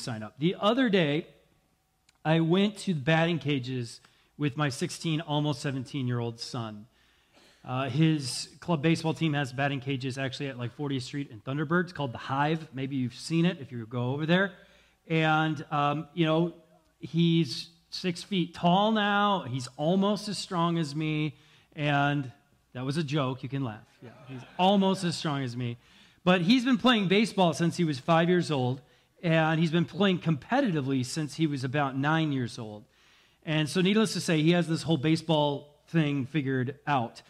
sign up. The other day, I went to the batting cages with my 16, almost 17-year-old son. His club baseball team has batting cages actually at like 40th Street and Thunderbird. It's called The Hive. Maybe you've seen it if you go over there. And, you know, he's 6 feet tall now. He's almost as strong as me. And that was a joke. You can laugh. Yeah, he's almost as strong as me. But he's been playing baseball since he was 5 years old. And he's been playing competitively since he was about 9 years old. And so needless to say, he has this whole baseball thing figured out.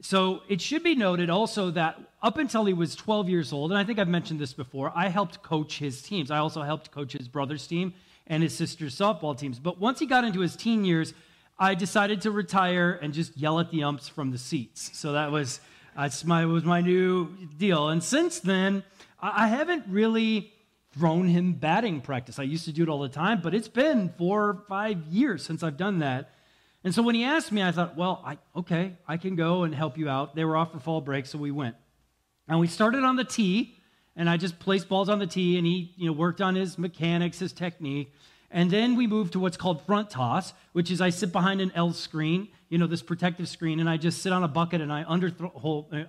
So it should be noted also that up until he was 12 years old, and I think I've mentioned this before, I helped coach his teams. I also helped coach his brother's team and his sister's softball teams. But once he got into his teen years, I decided to retire and just yell at the umps from the seats. So that was, was my new deal. And since then, I haven't really thrown him batting practice. I used to do it all the time, but it's been 4 or 5 years since I've done that. And so when he asked me, I thought, well, okay, I can go and help you out. They were off for fall break, so we went. And we started on the tee, and I just placed balls on the tee, and he worked on his mechanics, his technique. And then we moved to what's called front toss, which is I sit behind an L screen, this protective screen, and I just sit on a bucket, and I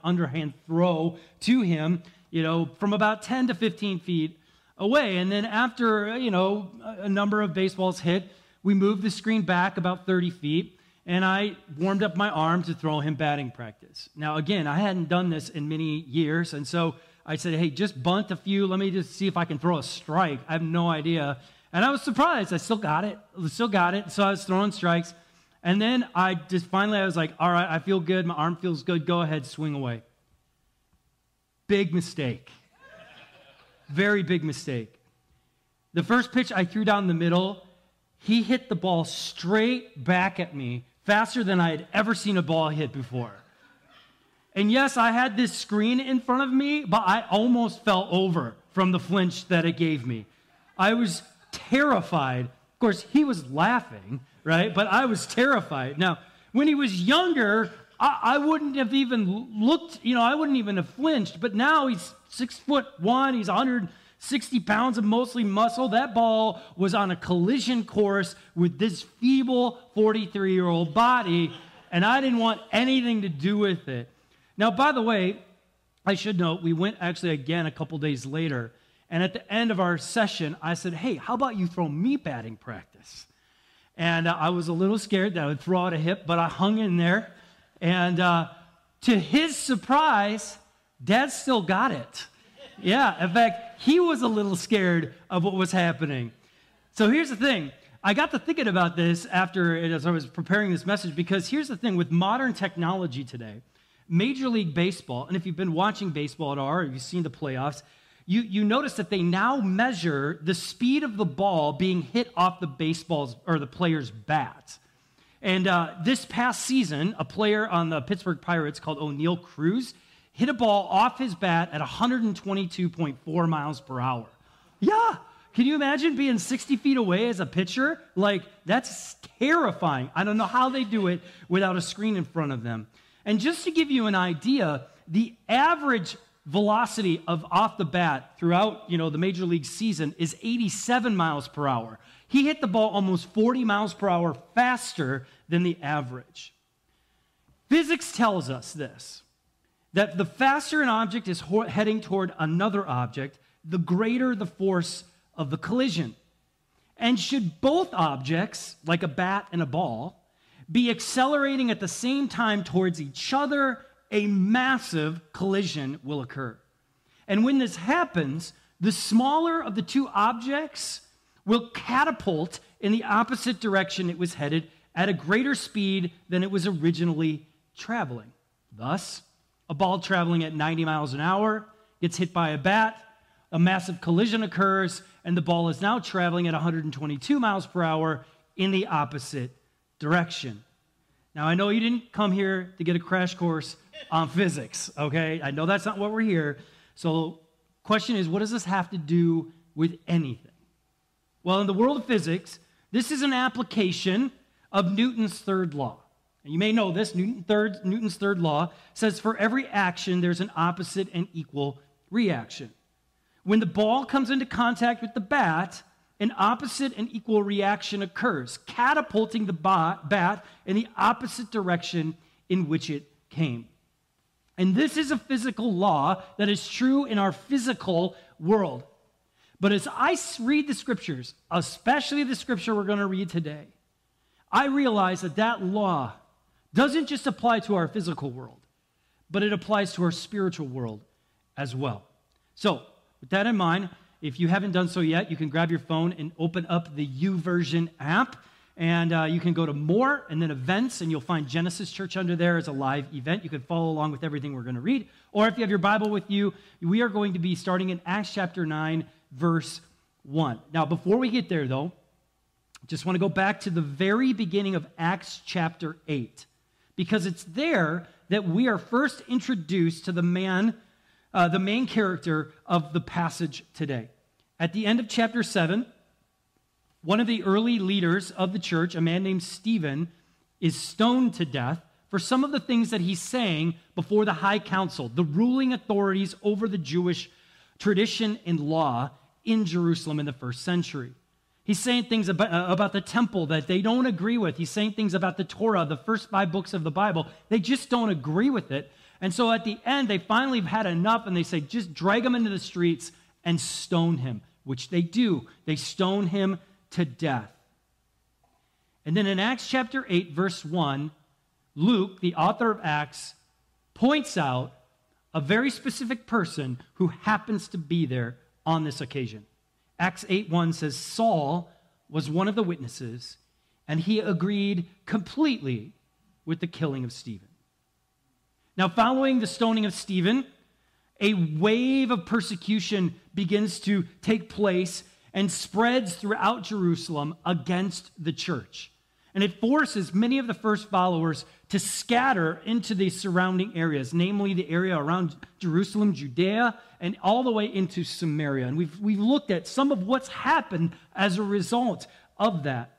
underhand throw to him, from about 10 to 15 feet away. And then after, a number of baseballs hit, we moved the screen back about 30 feet, and I warmed up my arm to throw him batting practice. Now, again, I hadn't done this in many years, and so I said, hey, just bunt a few. Let me just see if I can throw a strike. I have no idea. And I was surprised. I still got it. So I was throwing strikes. And then I was like, all right, I feel good. My arm feels good. Go ahead, swing away. Big mistake. Very big mistake. The first pitch I threw down the middle, he hit the ball straight back at me, faster than I had ever seen a ball hit before. And yes, I had this screen in front of me, but I almost fell over from the flinch that it gave me. I was terrified. Of course, he was laughing, right? But I was terrified. Now, when he was younger, I wouldn't have even looked, I wouldn't even have flinched. But now he's 6'1", he's 160 pounds of mostly muscle. That ball was on a collision course with this feeble 43-year-old body, and I didn't want anything to do with it. Now, by the way, I should note, we went actually again a couple days later, and at the end of our session, I said, hey, how about you throw me batting practice? And I was a little scared that I would throw out a hip, but I hung in there. And to his surprise, Dad still got it. Yeah, in fact, he was a little scared of what was happening. So here's the thing. I got to thinking about this as I was preparing this message, because here's the thing. With modern technology today, Major League Baseball, and if you've been watching baseball at all, or you've seen the playoffs, you notice that they now measure the speed of the ball being hit off the baseball's or the player's bat. And this past season, a player on the Pittsburgh Pirates called O'Neil Cruz hit a ball off his bat at 122.4 miles per hour. Yeah, can you imagine being 60 feet away as a pitcher? Like, that's terrifying. I don't know how they do it without a screen in front of them. And just to give you an idea, the average velocity of off the bat throughout, the major league season is 87 miles per hour. He hit the ball almost 40 miles per hour faster than the average. Physics tells us this, that the faster an object is heading toward another object, the greater the force of the collision. And should both objects, like a bat and a ball, be accelerating at the same time towards each other, a massive collision will occur. And when this happens, the smaller of the two objects will catapult in the opposite direction it was headed at a greater speed than it was originally traveling. Thus, a ball traveling at 90 miles an hour gets hit by a bat, a massive collision occurs, and the ball is now traveling at 122 miles per hour in the opposite direction. Now, I know you didn't come here to get a crash course on physics, okay? I know that's not what we're here. So the question is, what does this have to do with anything? Well, in the world of physics, this is an application of Newton's third law. And you may know this. Newton's third law says for every action, there's an opposite and equal reaction. When the ball comes into contact with the bat, an opposite and equal reaction occurs, catapulting the bat in the opposite direction in which it came. And this is a physical law that is true in our physical world. But as I read the scriptures, especially the scripture we're going to read today, I realize that that law doesn't just apply to our physical world, but it applies to our spiritual world as well. So, with that in mind, if you haven't done so yet, you can grab your phone and open up the YouVersion app, and you can go to More and then Events, and you'll find Genesis Church under there as a live event. You can follow along with everything we're going to read. Or if you have your Bible with you, we are going to be starting in Acts chapter 9, verse 1. Now, before we get there, though, just want to go back to the very beginning of Acts chapter 8, because it's there that we are first introduced to the main character of the passage today. At the end of chapter 7, one of the early leaders of the church, a man named Stephen, is stoned to death for some of the things that he's saying before the high council, the ruling authorities over the Jewish tradition and law in Jerusalem in the first century. He's saying things about the temple that they don't agree with. He's saying things about the Torah, the first 5 books of the Bible. They just don't agree with it. And so at the end, they finally have had enough, and they say, just drag him into the streets and stone him, which they do. They stone him to death. And then in Acts chapter 8, verse 1, Luke, the author of Acts, points out a very specific person who happens to be there on this occasion. Acts 8:1 says, Saul was one of the witnesses, and he agreed completely with the killing of Stephen. Now, following the stoning of Stephen, a wave of persecution begins to take place and spreads throughout Jerusalem against the church. And it forces many of the first followers to scatter into the surrounding areas, namely the area around Jerusalem, Judea, and all the way into Samaria. And we've looked at some of what's happened as a result of that.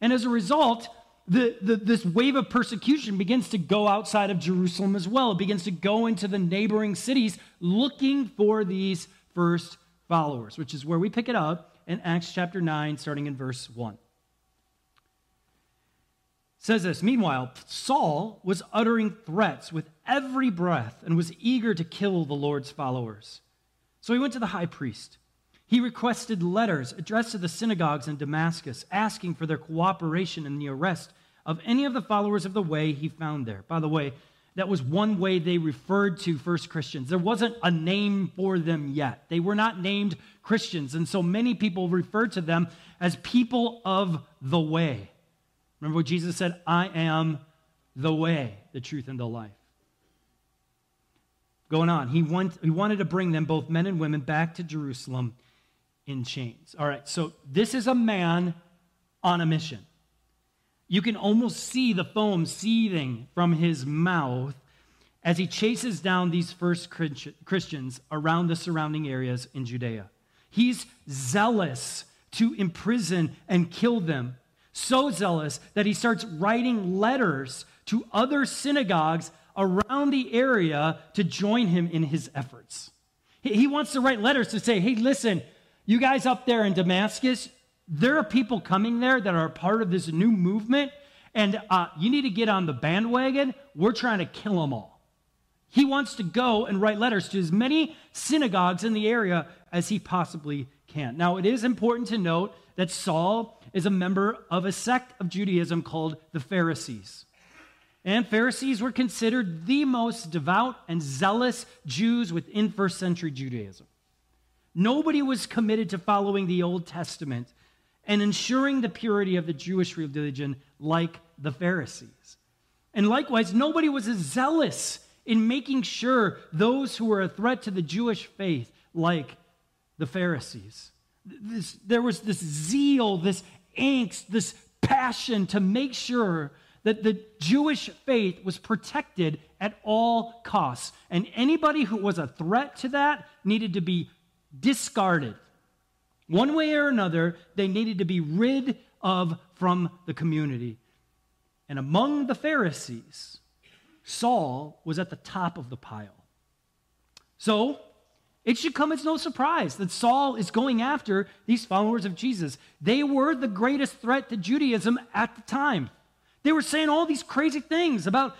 And as a result, this wave of persecution begins to go outside of Jerusalem as well. It begins to go into the neighboring cities looking for these first followers, which is where we pick it up in Acts chapter 9, starting in verse 1. Says this, meanwhile, Saul was uttering threats with every breath and was eager to kill the Lord's followers. So he went to the high priest. He requested letters addressed to the synagogues in Damascus, asking for their cooperation in the arrest of any of the followers of the way he found there. By the way, that was one way they referred to first Christians. There wasn't a name for them yet. They were not named Christians, and so many people referred to them as people of the way. Remember what Jesus said, I am the way, the truth, and the life. Going on, he wanted to bring them, both men and women, back to Jerusalem in chains. All right, so this is a man on a mission. You can almost see the foam seething from his mouth as he chases down these first Christians around the surrounding areas in Judea. He's zealous to imprison and kill them. So zealous that he starts writing letters to other synagogues around the area to join him in his efforts. He wants to write letters to say, hey, listen, you guys up there in Damascus, there are people coming there that are part of this new movement, and you need to get on the bandwagon. We're trying to kill them all. He wants to go and write letters to as many synagogues in the area as he possibly can. Now, it is important to note that Saul is a member of a sect of Judaism called the Pharisees. And Pharisees were considered the most devout and zealous Jews within first century Judaism. Nobody was committed to following the Old Testament and ensuring the purity of the Jewish religion like the Pharisees. And likewise, nobody was as zealous in making sure those who were a threat to the Jewish faith like the Pharisees. There was this zeal, this angst, this passion to make sure that the Jewish faith was protected at all costs. And anybody who was a threat to that needed to be discarded. One way or another, they needed to be rid of from the community. And among the Pharisees, Saul was at the top of the pile. So, It should come as no surprise that Saul is going after these followers of Jesus. They were the greatest threat to Judaism at the time. They were saying all these crazy things about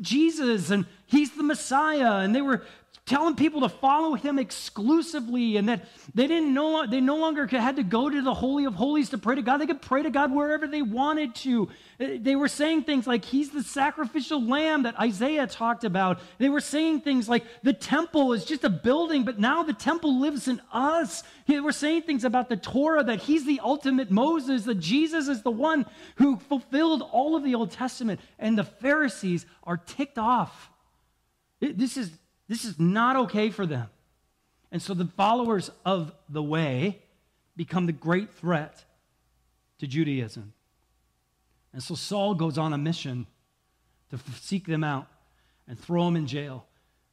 Jesus and he's the Messiah, and they were telling people to follow him exclusively, and that they no longer had to go to the Holy of Holies to pray to God. They could pray to God wherever they wanted to. They were saying things like he's the sacrificial lamb that Isaiah talked about. They were saying things like the temple is just a building, but now the temple lives in us. They were saying things about the Torah, that he's the ultimate Moses, that Jesus is the one who fulfilled all of the Old Testament. And the Pharisees are ticked off. This is not okay for them. And so the followers of the way become the great threat to Judaism. And so Saul goes on a mission to seek them out and throw them in jail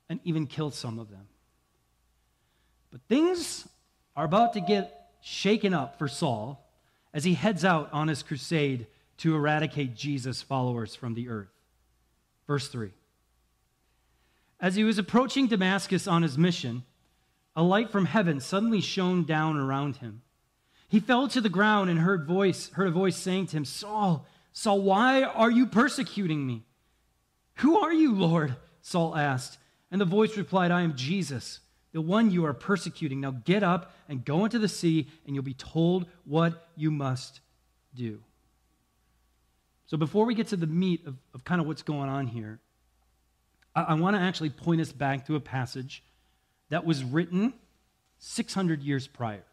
and even kill some of them. But things are about to get shaken up for Saul as he heads out on his crusade to eradicate Jesus' followers from the earth. Verse 3. As he was approaching Damascus on his mission, a light from heaven suddenly shone down around him. He fell to the ground and heard a voice saying to him, "Saul, Saul, why are you persecuting me?" "Who are you, Lord?" Saul asked. And the voice replied, "I am Jesus, the one you are persecuting. Now get up and go into the sea, and you'll be told what you must do." So before we get to the meat of kind of what's going on here, I want to actually point us back to a passage that was written 600 years prior,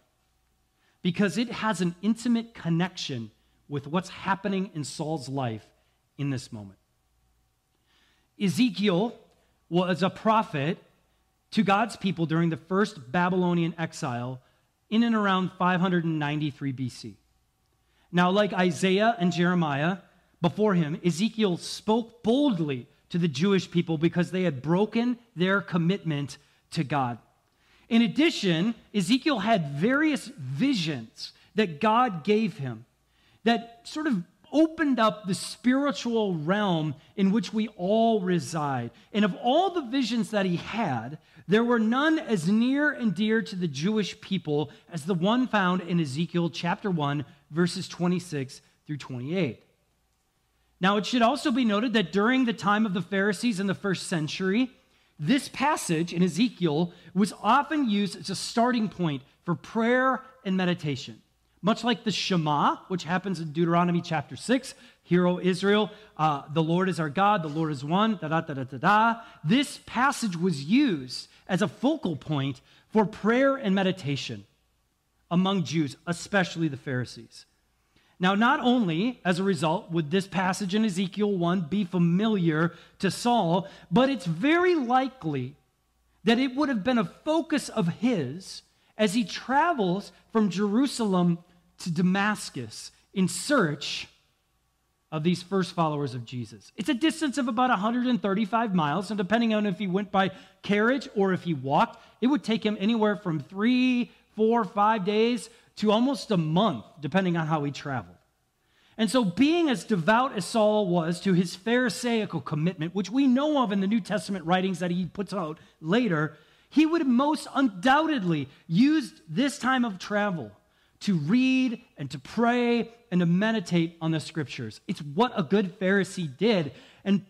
because it has an intimate connection with what's happening in Saul's life in this moment. Ezekiel was a prophet to God's people during the first Babylonian exile in and around 593 BC. Now, like Isaiah and Jeremiah before him, Ezekiel spoke boldly to the Jewish people because they had broken their commitment to God. In addition, Ezekiel had various visions that God gave him that sort of opened up the spiritual realm in which we all reside. And of all the visions that he had, there were none as near and dear to the Jewish people as the one found in Ezekiel chapter 1, verses 26 through 28. Now, it should also be noted that during the time of the Pharisees in the first century, this passage in Ezekiel was often used as a starting point for prayer and meditation, much like the Shema, which happens in Deuteronomy chapter 6, "Hear, O Israel, the Lord is our God, the Lord is one, da-da-da-da-da." This passage was used as a focal point for prayer and meditation among Jews, especially the Pharisees. Now, not only, as a result, would this passage in Ezekiel 1 be familiar to Saul, but it's very likely that it would have been a focus of his as he travels from Jerusalem to Damascus in search of these first followers of Jesus. It's a distance of about 135 miles, and depending on if he went by carriage or if he walked, it would take him anywhere from 3, 4, 5 days to almost a month, depending on how he traveled. And so being as devout as Saul was to his Pharisaical commitment, which we know of in the New Testament writings that he puts out later, he would have most undoubtedly used this time of travel to read and to pray and to meditate on the Scriptures. It's what a good Pharisee did. And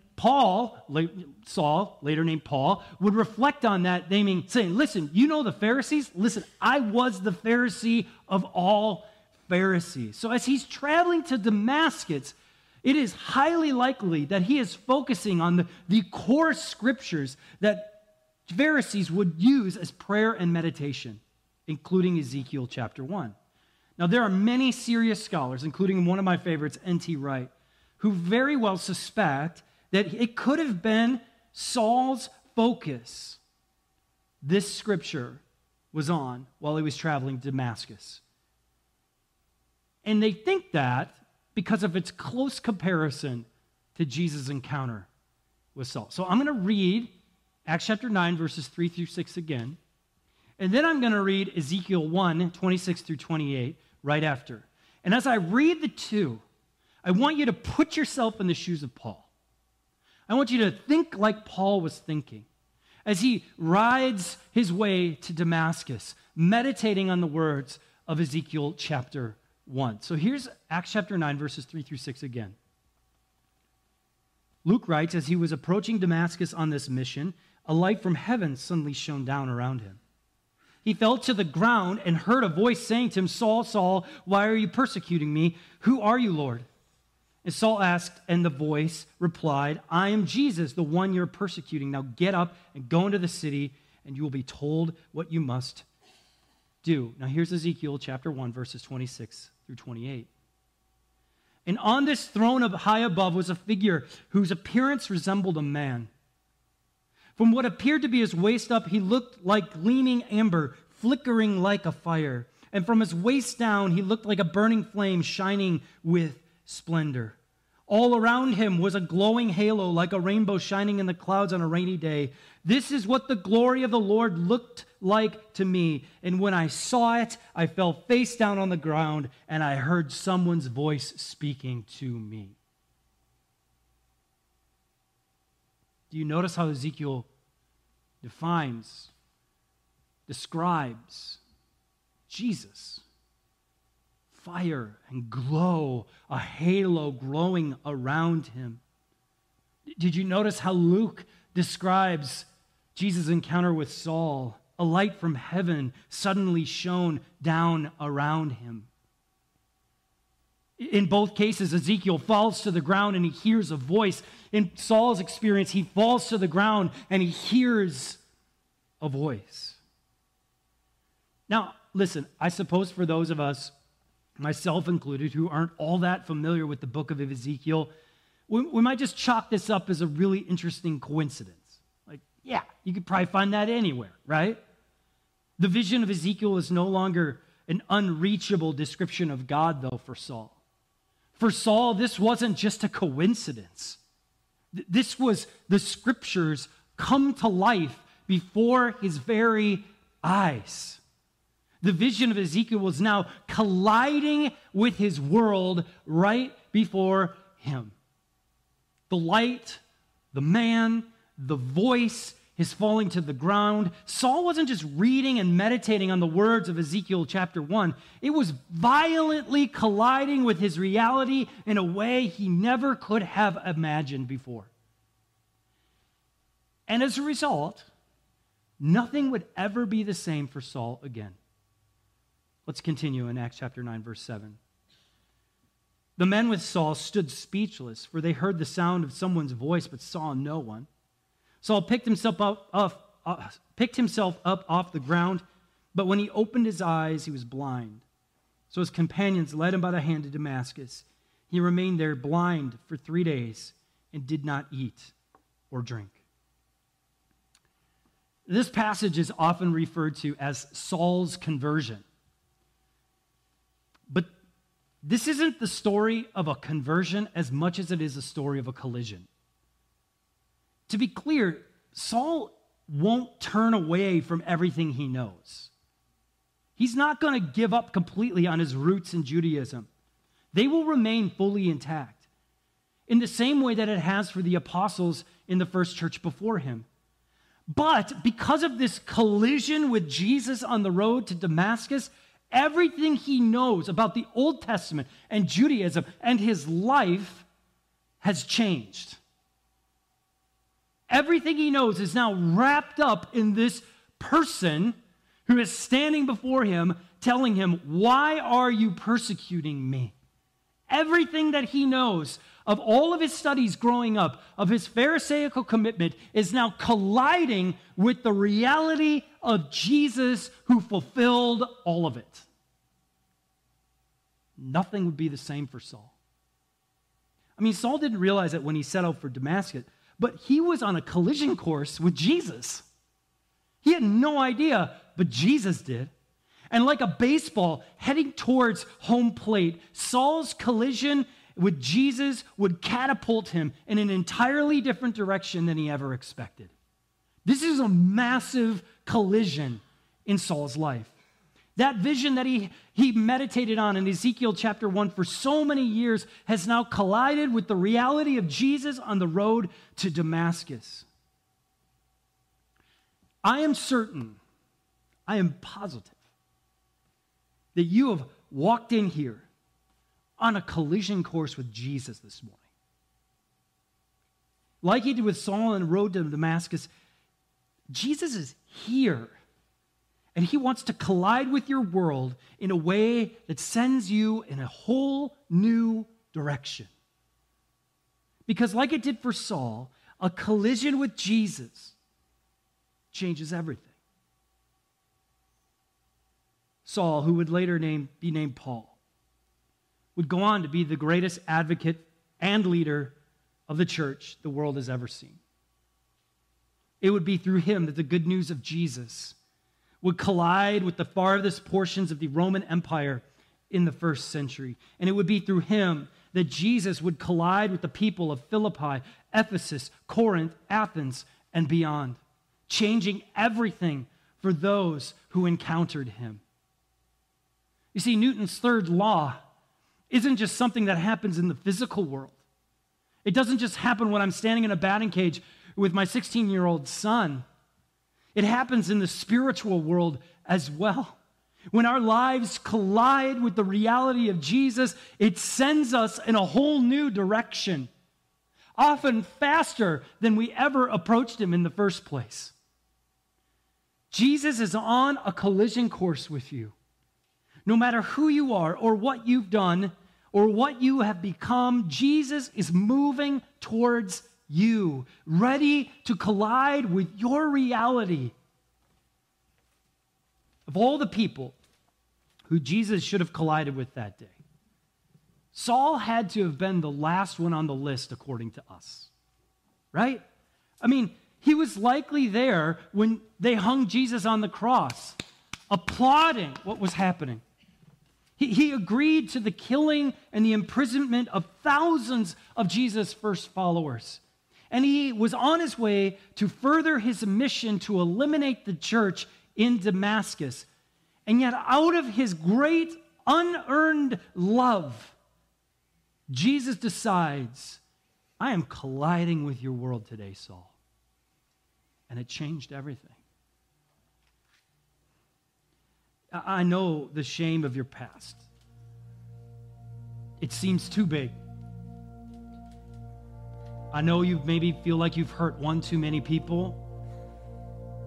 Saul, later named Paul, would reflect on that, saying, "Listen, you know the Pharisees? Listen, I was the Pharisee of all Pharisees." So as he's traveling to Damascus, it is highly likely that he is focusing on the core Scriptures that Pharisees would use as prayer and meditation, including Ezekiel chapter 1. Now, there are many serious scholars, including one of my favorites, N.T. Wright, who very well suspect that it could have been Saul's focus this scripture was on while he was traveling to Damascus. And they think that because of its close comparison to Jesus' encounter with Saul. So I'm going to read Acts chapter 9, verses 3 through 6 again, and then I'm going to read Ezekiel 1, 26 through 28 right after. And as I read the two, I want you to put yourself in the shoes of Paul. I want you to think like Paul was thinking. as he rides his way to Damascus, meditating on the words of Ezekiel chapter 1. So here's Acts chapter 9, verses 3 through 6 again. Luke writes, as he was approaching Damascus on this mission, a light from heaven suddenly shone down around him. He fell to the ground and heard a voice saying to him, Saul, Saul, why are you persecuting me? Who are you, Lord? And Saul asked, and the voice replied, I am Jesus, the one you're persecuting. Now get up and go into the city, and you will be told what you must do. Now here's Ezekiel chapter 1, verses 26 through 28. And on this throne up high above was a figure whose appearance resembled a man. From what appeared to be his waist up, he looked like gleaming amber, flickering like a fire. And from his waist down, he looked like a burning flame shining with splendor. All around him was a glowing halo like a rainbow shining in the clouds on a rainy day. This is what the glory of the Lord looked like to me. And when I saw it, I fell face down on the ground, and I heard someone's voice speaking to me. Do you notice how Ezekiel defines, describes Jesus? Fire and glow, a halo glowing around him. Did you notice how Luke describes Jesus' encounter with Saul? A light from heaven suddenly shone down around him. In both cases, Ezekiel falls to the ground and he hears a voice. In Saul's experience, he falls to the ground and he hears a voice. Now, listen, I suppose for those of us, myself included, who aren't all that familiar with the book of Ezekiel, we might just chalk this up as a really interesting coincidence. Like, yeah, you could probably find that anywhere, right? The vision of Ezekiel is no longer an unreachable description of God, though, for Saul. For Saul, this wasn't just a coincidence. This was the scriptures come to life before his very eyes. The vision of Ezekiel was now colliding with his world right before him. The light, the man, the voice, his falling to the ground. Saul wasn't just reading and meditating on the words of Ezekiel chapter 1. It was violently colliding with his reality in a way he never could have imagined before. And as a result, nothing would ever be the same for Saul again. Let's continue in Acts chapter 9, verse 7. The men with Saul stood speechless, for they heard the sound of someone's voice but saw no one. Saul picked himself up off the ground, but when he opened his eyes, he was blind. So his companions led him by the hand to Damascus. He remained there blind for 3 days and did not eat or drink. This passage is often referred to as Saul's conversion. But this isn't the story of a conversion as much as it is a story of a collision. To be clear, Saul won't turn away from everything he knows. He's not going to give up completely on his roots in Judaism. They will remain fully intact in the same way that it has for the apostles in the first church before him. But because of this collision with Jesus on the road to Damascus, everything he knows about the Old Testament and Judaism and his life has changed. Everything he knows is now wrapped up in this person who is standing before him, telling him, "Why are you persecuting me?" Everything that he knows of all of his studies growing up, of his Pharisaical commitment, is now colliding with the reality of Jesus who fulfilled all of it. Nothing would be the same for Saul. I mean, Saul didn't realize it when he set out for Damascus, but he was on a collision course with Jesus. He had no idea, but Jesus did. And like a baseball heading towards home plate, Saul's collision with Jesus would catapult him in an entirely different direction than he ever expected. This is a massive collision in Saul's life. That vision that he meditated on in Ezekiel chapter 1 for so many years has now collided with the reality of Jesus on the road to Damascus. I am certain, I am positive, that you have walked in here on a collision course with Jesus this morning. Like he did with Saul on the road to Damascus, Jesus is here, and he wants to collide with your world in a way that sends you in a whole new direction. Because like it did for Saul, a collision with Jesus changes everything. Saul, who would later be named Paul, would go on to be the greatest advocate and leader of the church the world has ever seen. It would be through him that the good news of Jesus would collide with the farthest portions of the Roman Empire in the first century. And it would be through him that Jesus would collide with the people of Philippi, Ephesus, Corinth, Athens, and beyond, changing everything for those who encountered him. You see, Newton's third law isn't just something that happens in the physical world. It doesn't just happen when I'm standing in a batting cage with my 16-year-old son. It happens in the spiritual world as well. When our lives collide with the reality of Jesus, it sends us in a whole new direction, often faster than we ever approached him in the first place. Jesus is on a collision course with you. No matter who you are or what you've done or what you have become, Jesus is moving towards you, ready to collide with your reality. Of all the people who Jesus should have collided with that day, Saul had to have been the last one on the list, according to us, right? I mean, he was likely there when they hung Jesus on the cross, applauding what was happening. He agreed to the killing and the imprisonment of thousands of Jesus' first followers. And he was on his way to further his mission to eliminate the church in Damascus. And yet, out of his great unearned love, Jesus decides, I am colliding with your world today, Saul. And it changed everything. I know the shame of your past. It seems too big. I know you maybe feel like you've hurt one too many people.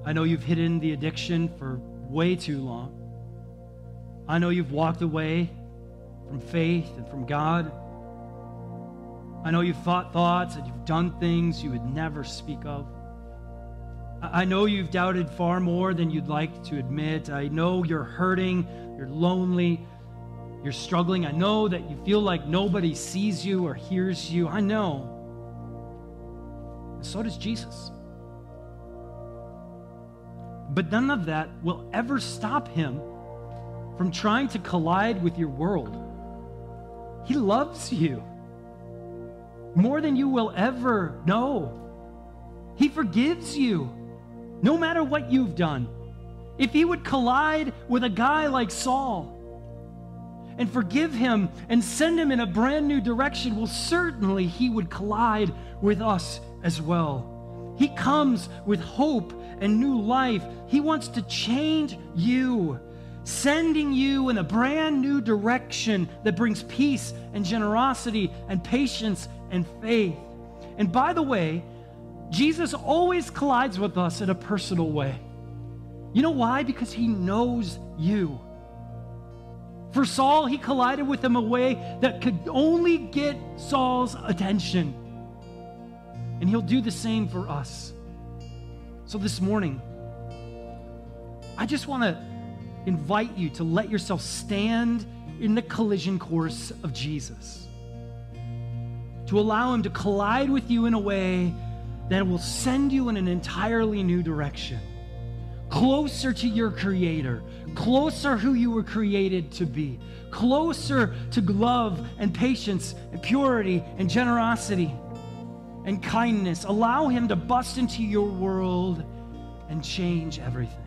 I know you've hidden the addiction for way too long. I know you've walked away from faith and from God. I know you've thought thoughts and you've done things you would never speak of. I know you've doubted far more than you'd like to admit. I know you're hurting, you're lonely, you're struggling. I know that you feel like nobody sees you or hears you. I know. And so does Jesus. But none of that will ever stop him from trying to collide with your world. He loves you more than you will ever know. He forgives you. No matter what you've done, if he would collide with a guy like Saul and forgive him and send him in a brand new direction, well, certainly he would collide with us as well. He comes with hope and new life. He wants to change you, sending you in a brand new direction that brings peace and generosity and patience and faith. And by the way, Jesus always collides with us in a personal way. You know why? Because he knows you. For Saul, he collided with him in a way that could only get Saul's attention. And he'll do the same for us. So this morning, I just want to invite you to let yourself stand in the collision course of Jesus, to allow him to collide with you in a way that will send you in an entirely new direction, closer to your Creator, closer who you were created to be, closer to love and patience and purity and generosity and kindness. Allow him to bust into your world and change everything.